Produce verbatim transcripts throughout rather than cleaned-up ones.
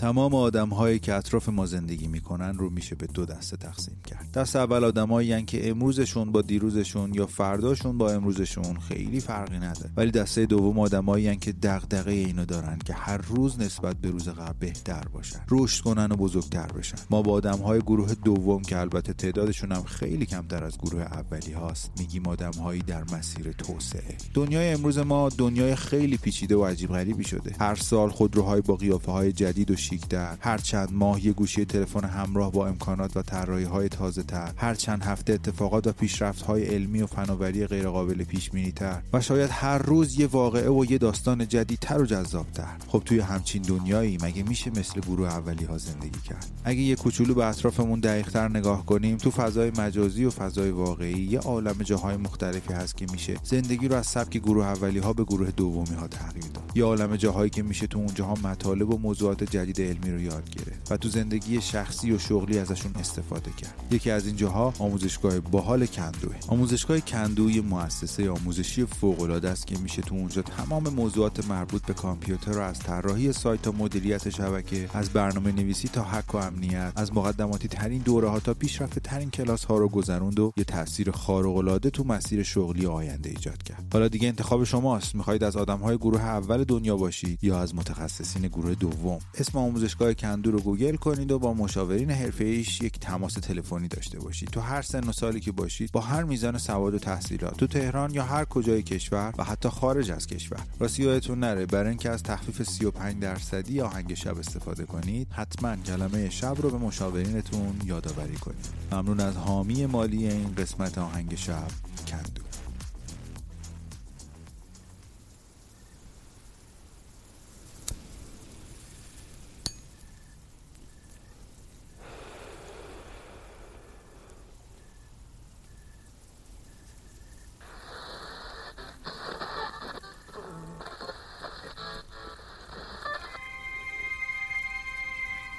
تمام آدم‌هایی که اطراف ما زندگی می‌کنن رو میشه به دو دسته تقسیم کرد. دست اول آدمایی ان که امروزشون با دیروزشون یا فرداشون با امروزشون خیلی فرقی نداره، ولی دسته دوم آدمایی ان که دغدغه اینو دارن که هر روز نسبت به روز قبل بهتر باشن، رشد کنن و بزرگتر بشن. ما با آدم‌های گروه دوم که البته تعدادشون هم خیلی کمتر از گروه اولی هاست میگیم آدم‌هایی در مسیر توسعه. دنیای امروز ما دنیای خیلی پیچیده و عجیب غریبی شده. هر سال خودروهای با قیافه‌های جدید و شیک‌تر، هر چند ماه یه گوشی تلفن همراه با امکانات و طراحی‌های تازه‌تر، هر چند هفته اتفاقات و پیشرفت‌های علمی و فناوری غیرقابل پیش‌بینی‌تر و شاید هر روز یه واقعه و یه داستان جدیدتر و جذاب‌تر. خب توی همچین دنیایی مگه میشه مثل گروه اولی‌ها زندگی کرد؟ اگه یه کوچولو به اطرافمون دقیق‌تر نگاه کنیم، تو فضای مجازی و فضای واقعی یه عالم جاهای مختلفی هست که میشه زندگی رو از سبک گروه اولی‌ها به گروه دومی‌ها تغییر داد. یه عالم جاهایی که میشه تو اونجاها مطالب و موضوعات جدید علمی رو یاد گرفت و تو زندگی شخصی و شغلی ازشون استفاده کرد. یکی از این جاها آموزشگاه باحال کندوه. آموزشگاه کندو یه مؤسسه آموزشی فوق‌العاده است که میشه تو اونجا تمام موضوعات مربوط به کامپیوتر رو از طراحی سایت تا مدیریت شبکه، از برنامه‌نویسی تا هک و امنیت، از مقدماتی ترین دوره‌ها تا پیشرفته ترین کلاس‌ها رو گذروند و یه تاثیر خارق‌العاده تو مسیر شغلی آینده ایجاد کرد. حالا دیگه انتخاب شماست، می‌خواید از آدم‌های گروه اول دنیا باشید یا از متخصصین گروه دوم؟ اسم آموزشگاه کندو رو گوگل کنید و با مشاورین حرفه‌ایش یک تماس تلفنی داشته باشید. تو هر سن و سالی که باشید، با هر میزان سواد و تحصیلات، تو تهران یا هر کجای کشور و حتی خارج از کشور. راستی یادتون نره برای اینکه از تخفیف سی و پنج درصدی آهنگ شب استفاده کنید، حتما کلمه شب رو به مشاورینتون یادآوری کنید. ممنون از حامی مالی این قسمت آهنگ شب، کندو.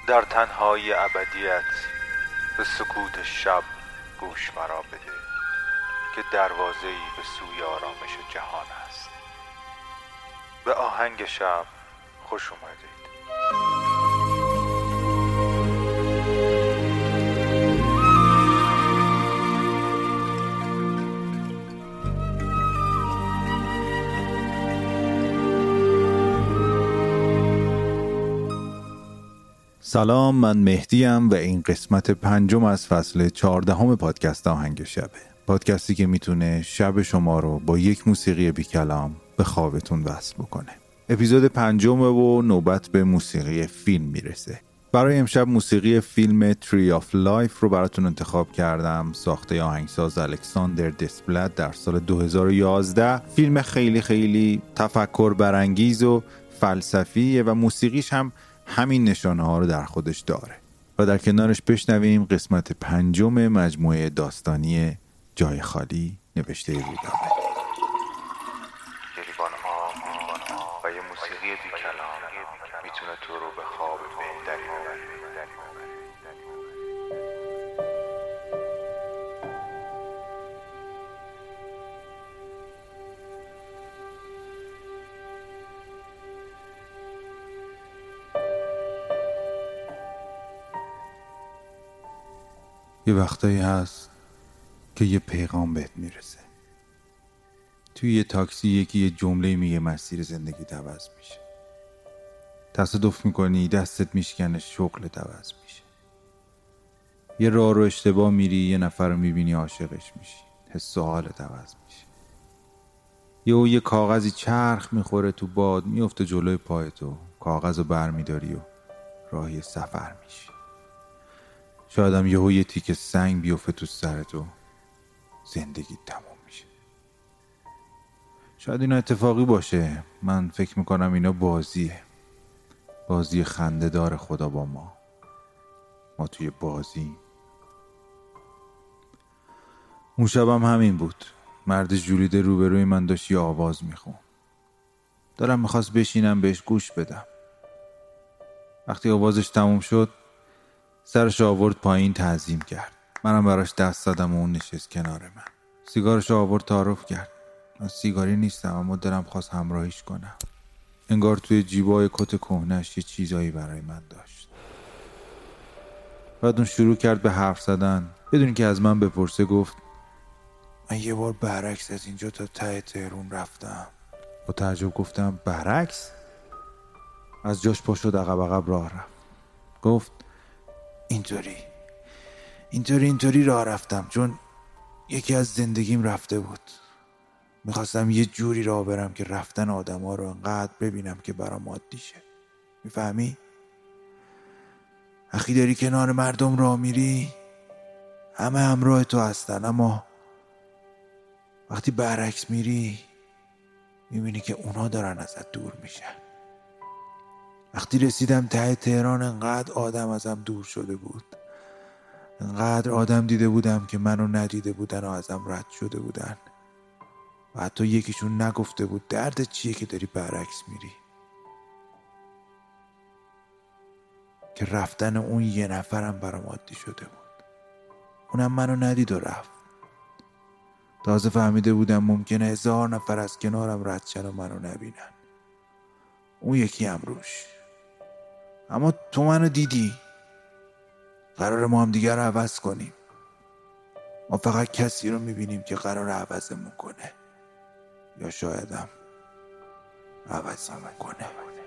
در تنهای ابدیت به سکوت شب گوش مرا بده که دروازه‌ای به سوی آرامش جهان است. به آهنگ شب خوش اومدید. سلام، من مهدیم و این قسمت پنجم از فصل چهاردهم پادکست آهنگ شبه. پادکستی که میتونه شب شما رو با یک موسیقی بی کلام به خوابتون وصل بکنه. اپیزود پنجمه و نوبت به موسیقی فیلم میرسه. برای امشب موسیقی فیلم Tree of Life رو براتون انتخاب کردم، ساخته آهنگساز الکساندر دسپلت در سال دو هزار و یازده. فیلم خیلی خیلی تفکر برانگیز و فلسفیه و موسیقیش هم همین نشانه ها رو در خودش داره و در کنارش بشنویم قسمت پنجم مجموعه داستانی جای خالی نوشته رودابه. گریبان‌ها و یه موسیقی بی کلام میتونه تو رو به خواب بهتری ببره. یه وقتایی هست که یه پیغام بهت میرسه. توی یه تاکسی یکی یه جمله میگه، مسیر زندگیت عوض میشه. تصادف میکنی، دستت میشکنه، شغلت عوض میشه. یه راه رو اشتباه میری، یه نفر رو میبینی، عاشقش میشی، حس و حالت عوض میشه. یهو یه کاغذی چرخ میخوره تو باد، میفته جلوی پایت و کاغذ رو برمیداری و راهی سفر میشی. شاید هم یهو یه تیکه سنگ بیفته تو سرت و زندگی تموم میشه. شاید اینا اتفاقی باشه. من فکر میکنم اینا بازیه. بازی خنده‌دار خدا با ما. ما توی بازی. اون شبم همین بود. مرد جولیده روبروی من داشت یه آواز میخون. دلم میخواست بشینم بهش گوش بدم. وقتی آوازش تموم شد سرش آورد پایین، تعظیم کرد. منم براش دست زدم و اون نشست کنار من. سیگارش آورد، تعارف کرد. من سیگاری نیستم اما دلم خواست همراهیش کنم. انگار توی جیبای کت کهنه‌اش یه چیزایی برای من داشت. بعد اون شروع کرد به حرف زدن. بدون که از من بپرسه گفت من یه بار برعکس از اینجا تا ته تهرون رفتم. با تعجب گفتم برعکس؟ از جاش پا شد عقب عقب راه رفت. گفت اینطوری اینطوری اینطوری راه رفتم چون یکی از زندگیم رفته بود. میخواستم یه جوری راه برم که رفتن آدم ها رو انقدر ببینم که برام عادی شه. میفهمی؟ اخی داری کنار مردم راه میری، همه همراه تو هستن، اما وقتی برعکس میری میبینی که اونا دارن ازت دور میشن. وقتی رسیدم ته تهران انقدر آدم ازم دور شده بود، انقدر آدم دیده بودم که منو ندیده بودن و ازم رد شده بودن و حتی یکیشون نگفته بود درد چیه که داری برعکس میری، که رفتن اون یه نفرم برام عادی شده بود. اونم منو ندید و رفت. تازه فهمیده بودم ممکنه هزار نفر از کنارم رد شن و منو نبینن. اون یکی هم روش. اما تو منو دیدی. قرار ما هم دیگر رو عوض کنیم. ما فقط کسی رو میبینیم که قرار عوضمون کنه، یا شایدم عوضمون کنه.